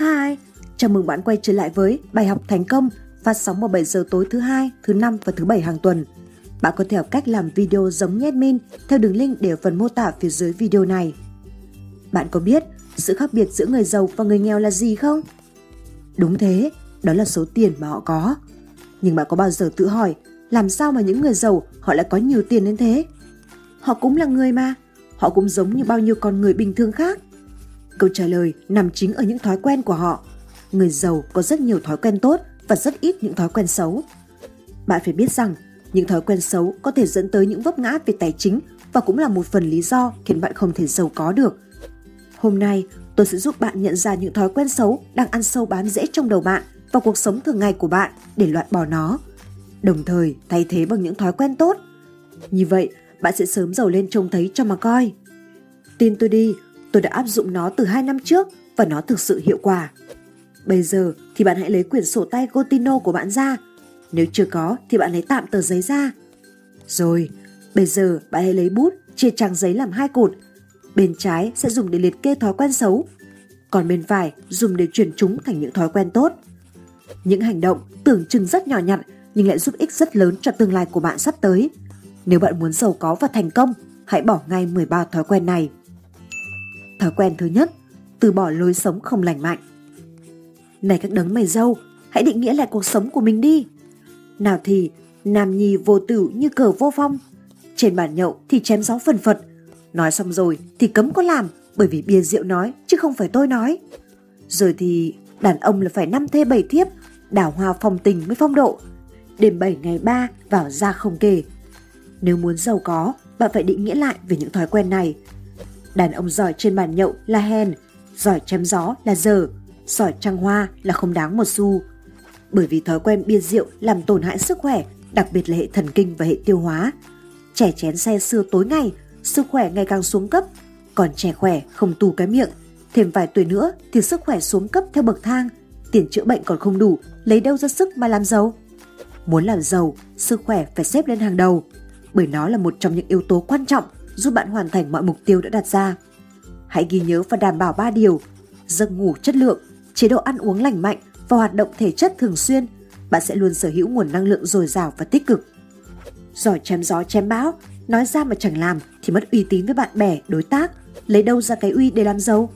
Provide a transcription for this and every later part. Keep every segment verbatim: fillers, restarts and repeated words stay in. Hi, chào mừng bạn quay trở lại với Bài học Thành Công, phát sóng vào bảy giờ tối thứ hai, thứ năm và thứ bảy hàng tuần. Bạn có thể học cách làm video giống Nhét Minh theo đường link để ở phần mô tả phía dưới video này. Bạn có biết sự khác biệt giữa người giàu và người nghèo là gì không? Đúng thế, đó là số tiền mà họ có. Nhưng bạn có bao giờ tự hỏi làm sao mà những người giàu họ lại có nhiều tiền đến thế? Họ cũng là người mà, họ cũng giống như bao nhiêu con người bình thường khác. Câu trả lời nằm chính ở những thói quen của họ. Người giàu có rất nhiều thói quen tốt và rất ít những thói quen xấu. Bạn phải biết rằng, những thói quen xấu có thể dẫn tới những vấp ngã về tài chính và cũng là một phần lý do khiến bạn không thể giàu có được. Hôm nay, tôi sẽ giúp bạn nhận ra những thói quen xấu đang ăn sâu bám rễ trong đầu bạn và cuộc sống thường ngày của bạn để loại bỏ nó, đồng thời thay thế bằng những thói quen tốt. Như vậy, bạn sẽ sớm giàu lên trông thấy cho mà coi. Tin tôi đi, tôi đã áp dụng nó từ hai năm trước và nó thực sự hiệu quả. Bây giờ thì bạn hãy lấy quyển sổ tay Gotino của bạn ra. Nếu chưa có thì bạn lấy tạm tờ giấy ra. Rồi, bây giờ bạn hãy lấy bút chia trang giấy làm hai cột. Bên trái sẽ dùng để liệt kê thói quen xấu, còn bên phải dùng để chuyển chúng thành những thói quen tốt. Những hành động tưởng chừng rất nhỏ nhặt nhưng lại giúp ích rất lớn cho tương lai của bạn sắp tới. Nếu bạn muốn giàu có và thành công, hãy bỏ ngay mười ba thói quen này. Thói quen thứ nhất, từ bỏ lối sống không lành mạnh. Này các đấng mày râu, hãy định nghĩa lại cuộc sống của mình đi. Nào thì, nam nhi vô tử như cờ vô phong. Trên bàn nhậu thì chém gió phần phật. Nói xong rồi thì cấm có làm, bởi vì bia rượu nói chứ không phải tôi nói. Rồi thì, đàn ông là phải năm thê bảy thiếp, đào hoa phong tình mới phong độ. Đêm bảy ngày ba vào ra không kể. Nếu muốn giàu có, bạn phải định nghĩa lại về những thói quen này. Đàn ông giỏi trên bàn nhậu là hèn, giỏi chém gió là dở, giỏi trăng hoa là không đáng một xu. Bởi vì thói quen bia rượu làm tổn hại sức khỏe, đặc biệt là hệ thần kinh và hệ tiêu hóa. Trẻ chén say sưa tối ngày, sức khỏe ngày càng xuống cấp, còn trẻ khỏe không tù cái miệng, thêm vài tuổi nữa thì sức khỏe xuống cấp theo bậc thang, tiền chữa bệnh còn không đủ, lấy đâu ra sức mà làm giàu. Muốn làm giàu, sức khỏe phải xếp lên hàng đầu, bởi nó là một trong những yếu tố quan trọng giúp bạn hoàn thành mọi mục tiêu đã đặt ra. Hãy ghi nhớ và đảm bảo ba điều: giấc ngủ chất lượng, chế độ ăn uống lành mạnh và hoạt động thể chất thường xuyên. Bạn sẽ luôn sở hữu nguồn năng lượng dồi dào và tích cực. Giỏi chém gió chém bão, nói ra mà chẳng làm thì mất uy tín với bạn bè, đối tác, lấy đâu ra cái uy để làm giàu.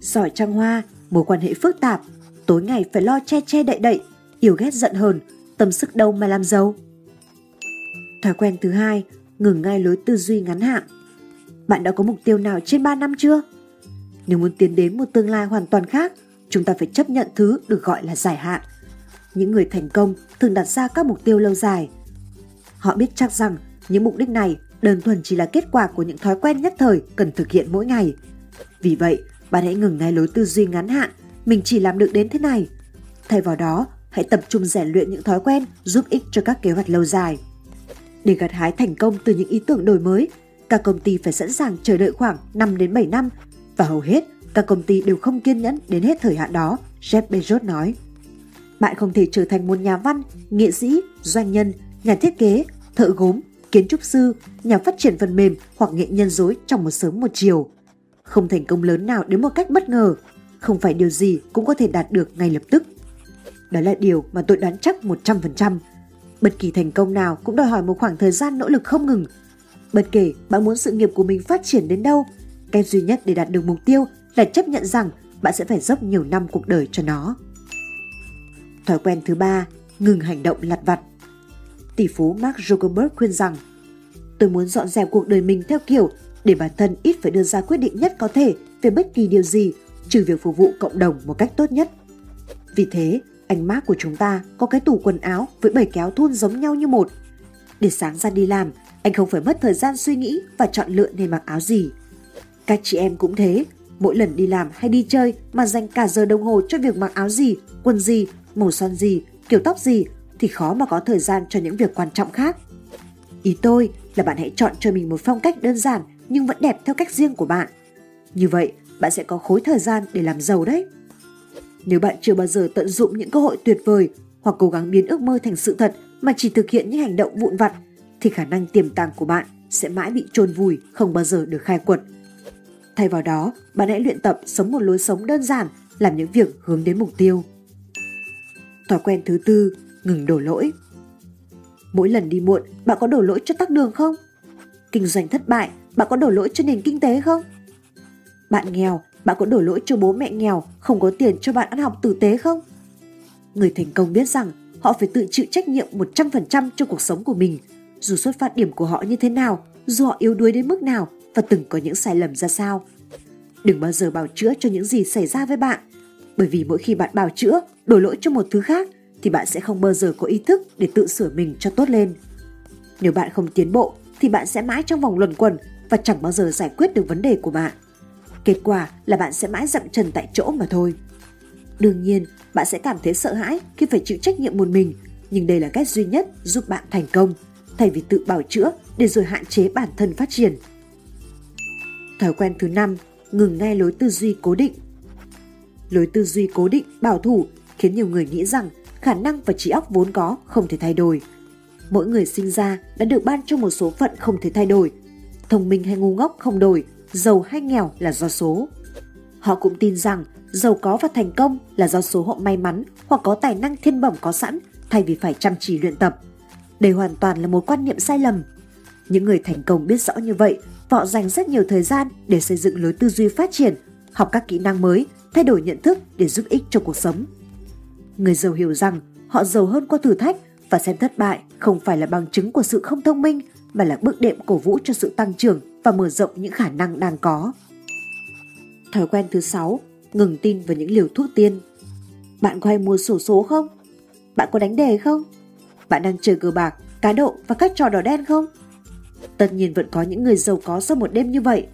Giỏi trăng hoa, mối quan hệ phức tạp, tối ngày phải lo che che đậy đậy, yêu ghét giận hờn, tâm sức đâu mà làm giàu. Thói quen thứ hai, ngừng ngay lối tư duy ngắn hạn. Bạn đã có mục tiêu nào trên ba năm chưa? Nếu muốn tiến đến một tương lai hoàn toàn khác, chúng ta phải chấp nhận thứ được gọi là dài hạn. Những người thành công thường đặt ra các mục tiêu lâu dài. Họ biết chắc rằng những mục đích này đơn thuần chỉ là kết quả của những thói quen nhất thời cần thực hiện mỗi ngày. Vì vậy, bạn hãy ngừng ngay lối tư duy ngắn hạn, mình chỉ làm được đến thế này. Thay vào đó, hãy tập trung rèn luyện những thói quen giúp ích cho các kế hoạch lâu dài. Để gặt hái thành công từ những ý tưởng đổi mới, các công ty phải sẵn sàng chờ đợi khoảng năm đến bảy năm và hầu hết các công ty đều không kiên nhẫn đến hết thời hạn đó, Jeff Bezos nói. Bạn không thể trở thành một nhà văn, nghệ sĩ, doanh nhân, nhà thiết kế, thợ gốm, kiến trúc sư, nhà phát triển phần mềm hoặc nghệ nhân rối trong một sớm một chiều. Không thành công lớn nào đến một cách bất ngờ, không phải điều gì cũng có thể đạt được ngay lập tức. Đó là điều mà tôi đoán chắc một trăm phần trăm. Bất kỳ thành công nào cũng đòi hỏi một khoảng thời gian nỗ lực không ngừng. Bất kể bạn muốn sự nghiệp của mình phát triển đến đâu, cách duy nhất để đạt được mục tiêu là chấp nhận rằng bạn sẽ phải dốc nhiều năm cuộc đời cho nó. Thói quen thứ ba, ngừng hành động lặt vặt. Tỷ phú Mark Zuckerberg khuyên rằng, tôi muốn dọn dẹp cuộc đời mình theo kiểu để bản thân ít phải đưa ra quyết định nhất có thể về bất kỳ điều gì, trừ việc phục vụ cộng đồng một cách tốt nhất. Vì thế, anh Mark của chúng ta có cái tủ quần áo với bảy kéo thun giống nhau như một. Để sáng ra đi làm, anh không phải mất thời gian suy nghĩ và chọn lựa nên mặc áo gì. Các chị em cũng thế, mỗi lần đi làm hay đi chơi mà dành cả giờ đồng hồ cho việc mặc áo gì, quần gì, màu son gì, kiểu tóc gì thì khó mà có thời gian cho những việc quan trọng khác. Ý tôi là bạn hãy chọn cho mình một phong cách đơn giản nhưng vẫn đẹp theo cách riêng của bạn. Như vậy, bạn sẽ có khối thời gian để làm giàu đấy. Nếu bạn chưa bao giờ tận dụng những cơ hội tuyệt vời hoặc cố gắng biến ước mơ thành sự thật mà chỉ thực hiện những hành động vụn vặt, thì khả năng tiềm tàng của bạn sẽ mãi bị chôn vùi, không bao giờ được khai quật. Thay vào đó, bạn hãy luyện tập sống một lối sống đơn giản làm những việc hướng đến mục tiêu. Thói quen thứ tư, ngừng đổ lỗi. Mỗi lần đi muộn, bạn có đổ lỗi cho tắc đường không? Kinh doanh thất bại, bạn có đổ lỗi cho nền kinh tế không? Bạn nghèo, bạn có đổ lỗi cho bố mẹ nghèo, không có tiền cho bạn ăn học tử tế không? Người thành công biết rằng họ phải tự chịu trách nhiệm một trăm phần trăm cho cuộc sống của mình, dù xuất phát điểm của họ như thế nào, dù họ yếu đuối đến mức nào và từng có những sai lầm ra sao. Đừng bao giờ bào chữa cho những gì xảy ra với bạn, bởi vì mỗi khi bạn bào chữa, đổ lỗi cho một thứ khác, thì bạn sẽ không bao giờ có ý thức để tự sửa mình cho tốt lên. Nếu bạn không tiến bộ, thì bạn sẽ mãi trong vòng luẩn quẩn và chẳng bao giờ giải quyết được vấn đề của bạn. Kết quả là bạn sẽ mãi dậm chân tại chỗ mà thôi. Đương nhiên, bạn sẽ cảm thấy sợ hãi khi phải chịu trách nhiệm một mình, nhưng đây là cách duy nhất giúp bạn thành công, thay vì tự bào chữa để rồi hạn chế bản thân phát triển. Thói quen thứ năm, ngừng ngay lối tư duy cố định. Lối tư duy cố định, bảo thủ khiến nhiều người nghĩ rằng khả năng và trí óc vốn có không thể thay đổi. Mỗi người sinh ra đã được ban cho một số phận không thể thay đổi. Thông minh hay ngu ngốc không đổi, giàu hay nghèo là do số. Họ cũng tin rằng giàu có và thành công là do số họ may mắn hoặc có tài năng thiên bẩm có sẵn thay vì phải chăm chỉ luyện tập. Đây hoàn toàn là một quan niệm sai lầm. Những người thành công biết rõ như vậy, họ dành rất nhiều thời gian để xây dựng lối tư duy phát triển, học các kỹ năng mới, thay đổi nhận thức để giúp ích cho cuộc sống. Người giàu hiểu rằng họ giàu hơn qua thử thách và xem thất bại không phải là bằng chứng của sự không thông minh mà là bước đệm cổ vũ cho sự tăng trưởng và mở rộng những khả năng đang có. Thói quen thứ sáu, ngừng tin vào những liều thuốc tiên. Bạn có hay mua xổ số không? Bạn có đánh đề không? Bạn đang chơi cờ bạc, cá độ và các trò đỏ đen không? Tất nhiên vẫn có những người giàu có sau một đêm như vậy,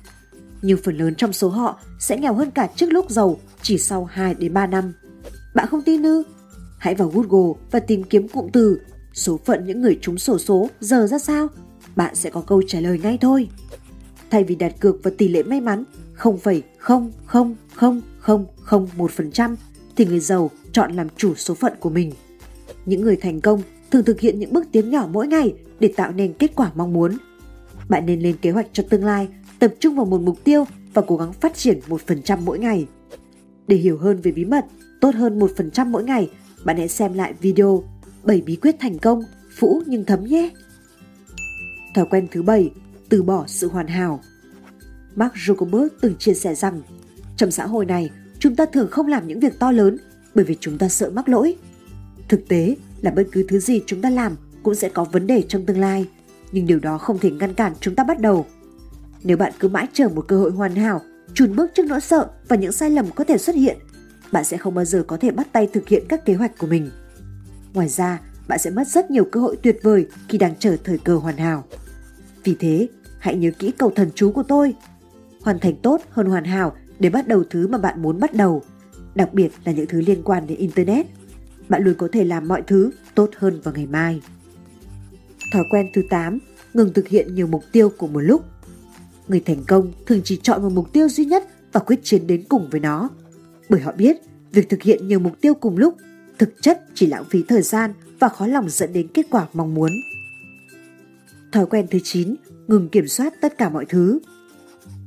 nhưng phần lớn trong số họ sẽ nghèo hơn cả trước lúc giàu chỉ sau hai đến ba năm. Bạn không tin ư? Hãy vào Google và tìm kiếm cụm từ số phận những người trúng xổ số giờ ra sao? Bạn sẽ có câu trả lời ngay thôi. Thay vì đặt cược vào tỷ lệ may mắn không phẩy không không không không không một phần trăm thì người giàu chọn làm chủ số phận của mình. Những người thành công thường thực hiện những bước tiến nhỏ mỗi ngày để tạo nên kết quả mong muốn. Bạn nên lên kế hoạch cho tương lai, tập trung vào một mục tiêu và cố gắng phát triển một phần trăm mỗi ngày. Để hiểu hơn về bí mật tốt hơn một phần trăm mỗi ngày, bạn hãy xem lại video bảy bí quyết thành công phũ nhưng thấm nhé. Thói quen thứ bảy, từ bỏ sự hoàn hảo. Mark Zuckerberg từng chia sẻ rằng trong xã hội này, chúng ta thường không làm những việc to lớn bởi vì chúng ta sợ mắc lỗi. Thực tế là bất cứ thứ gì chúng ta làm cũng sẽ có vấn đề trong tương lai, nhưng điều đó không thể ngăn cản chúng ta bắt đầu. Nếu bạn cứ mãi chờ một cơ hội hoàn hảo, chùn bước trước nỗi sợ và những sai lầm có thể xuất hiện, bạn sẽ không bao giờ có thể bắt tay thực hiện các kế hoạch của mình. Ngoài ra, bạn sẽ mất rất nhiều cơ hội tuyệt vời khi đang chờ thời cơ hoàn hảo. Vì thế, hãy nhớ kỹ câu thần chú của tôi: hoàn thành tốt hơn hoàn hảo để bắt đầu thứ mà bạn muốn bắt đầu, đặc biệt là những thứ liên quan đến Internet. Bạn luôn có thể làm mọi thứ tốt hơn vào ngày mai. Thói quen thứ tám, ngừng thực hiện nhiều mục tiêu cùng một lúc. Người thành công thường chỉ chọn một mục tiêu duy nhất và quyết chiến đến cùng với nó, bởi họ biết việc thực hiện nhiều mục tiêu cùng lúc thực chất chỉ lãng phí thời gian và khó lòng dẫn đến kết quả mong muốn. Thói quen thứ chín, ngừng kiểm soát tất cả mọi thứ.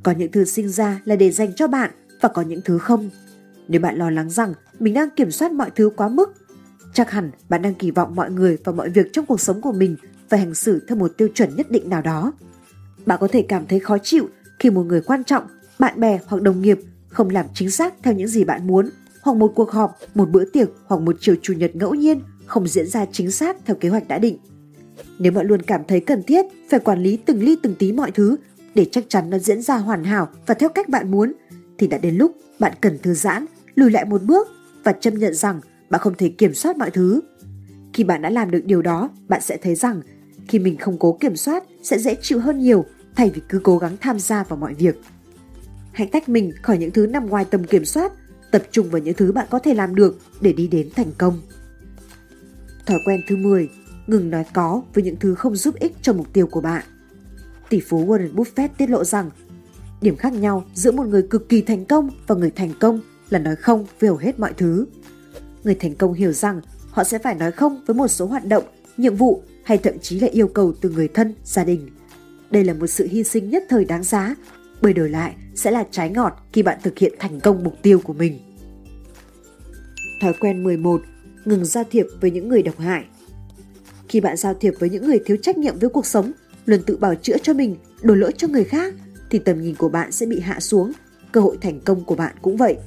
Có những thứ sinh ra là để dành cho bạn và có những thứ không. Nếu bạn lo lắng rằng mình đang kiểm soát mọi thứ quá mức, chắc hẳn bạn đang kỳ vọng mọi người và mọi việc trong cuộc sống của mình phải hành xử theo một tiêu chuẩn nhất định nào đó. Bạn có thể cảm thấy khó chịu khi một người quan trọng, bạn bè hoặc đồng nghiệp không làm chính xác theo những gì bạn muốn, hoặc một cuộc họp, một bữa tiệc hoặc một chiều chủ nhật ngẫu nhiên không diễn ra chính xác theo kế hoạch đã định. Nếu bạn luôn cảm thấy cần thiết phải quản lý từng ly từng tí mọi thứ để chắc chắn nó diễn ra hoàn hảo và theo cách bạn muốn, thì đã đến lúc bạn cần thư giãn, lùi lại một bước và chấp nhận rằng bạn không thể kiểm soát mọi thứ. Khi bạn đã làm được điều đó, bạn sẽ thấy rằng khi mình không cố kiểm soát sẽ dễ chịu hơn nhiều thay vì cứ cố gắng tham gia vào mọi việc. Hãy tách mình khỏi những thứ nằm ngoài tầm kiểm soát, tập trung vào những thứ bạn có thể làm được để đi đến thành công. Thói quen thứ mười, ngừng nói có với những thứ không giúp ích cho mục tiêu của bạn. Tỷ phú Warren Buffett tiết lộ rằng điểm khác nhau giữa một người cực kỳ thành công và người thành công là nói không với hầu hết mọi thứ. Người thành công hiểu rằng họ sẽ phải nói không với một số hoạt động, nhiệm vụ hay thậm chí là yêu cầu từ người thân, gia đình. Đây là một sự hy sinh nhất thời đáng giá, bởi đổi lại sẽ là trái ngọt khi bạn thực hiện thành công mục tiêu của mình. Thói quen mười một. Ngừng giao thiệp với những người độc hại. Khi bạn giao thiệp với những người thiếu trách nhiệm với cuộc sống, luôn tự bào chữa cho mình, đổ lỗi cho người khác, thì tầm nhìn của bạn sẽ bị hạ xuống, cơ hội thành công của bạn cũng vậy.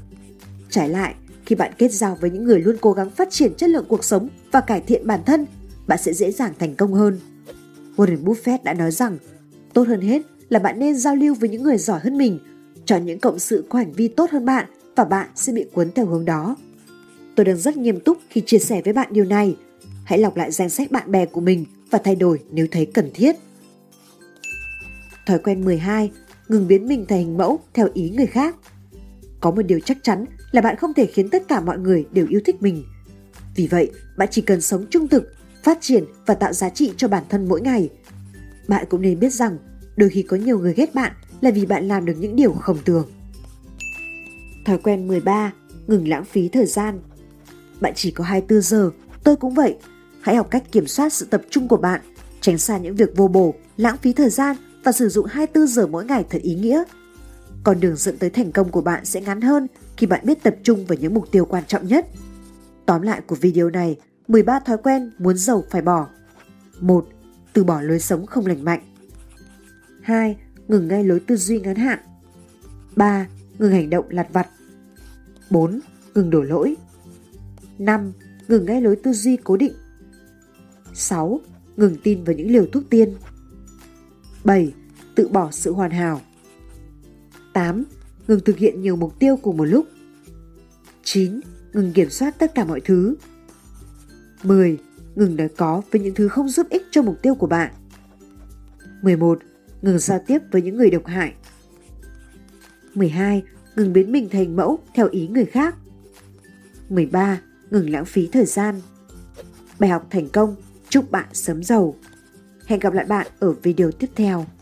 Trái lại, khi bạn kết giao với những người luôn cố gắng phát triển chất lượng cuộc sống và cải thiện bản thân, bạn sẽ dễ dàng thành công hơn. Warren Buffett đã nói rằng, tốt hơn hết là bạn nên giao lưu với những người giỏi hơn mình, chọn những cộng sự có hành vi tốt hơn bạn và bạn sẽ bị cuốn theo hướng đó. Tôi đang rất nghiêm túc khi chia sẻ với bạn điều này. Hãy lọc lại danh sách bạn bè của mình và thay đổi nếu thấy cần thiết. Thói quen mười hai. Ngừng biến mình thành hình mẫu theo ý người khác. Có một điều chắc chắn là bạn không thể khiến tất cả mọi người đều yêu thích mình. Vì vậy, bạn chỉ cần sống trung thực, phát triển và tạo giá trị cho bản thân mỗi ngày. Bạn cũng nên biết rằng, đôi khi có nhiều người ghét bạn là vì bạn làm được những điều không tưởng. Thói quen mười ba. Ngừng lãng phí thời gian. Bạn chỉ có hai mươi bốn giờ, tôi cũng vậy. Hãy học cách kiểm soát sự tập trung của bạn, tránh xa những việc vô bổ, lãng phí thời gian và sử dụng hai mươi bốn giờ mỗi ngày thật ý nghĩa. Con đường dẫn tới thành công của bạn sẽ ngắn hơn khi bạn biết tập trung vào những mục tiêu quan trọng nhất. Tóm lại của video này, mười ba thói quen muốn giàu phải bỏ. một. Từ bỏ lối sống không lành mạnh. hai. Ngừng ngay lối tư duy ngắn hạn. ba. Ngừng hành động lặt vặt. bốn. Ngừng đổ lỗi. năm. Ngừng ngay lối tư duy cố định. sáu. Ngừng tin vào những liều thuốc tiên. bảy. Tự bỏ sự hoàn hảo. tám. Ngừng thực hiện nhiều mục tiêu cùng một lúc. chín. Ngừng kiểm soát tất cả mọi thứ. mười. Ngừng nói có với những thứ không giúp ích cho mục tiêu của bạn. mười một. Ngừng giao tiếp với những người độc hại. mười hai. Ngừng biến mình thành mẫu theo ý người khác. mười ba. Ngừng lãng phí thời gian. Bài học thành công, chúc bạn sớm giàu. Hẹn gặp lại bạn ở video tiếp theo.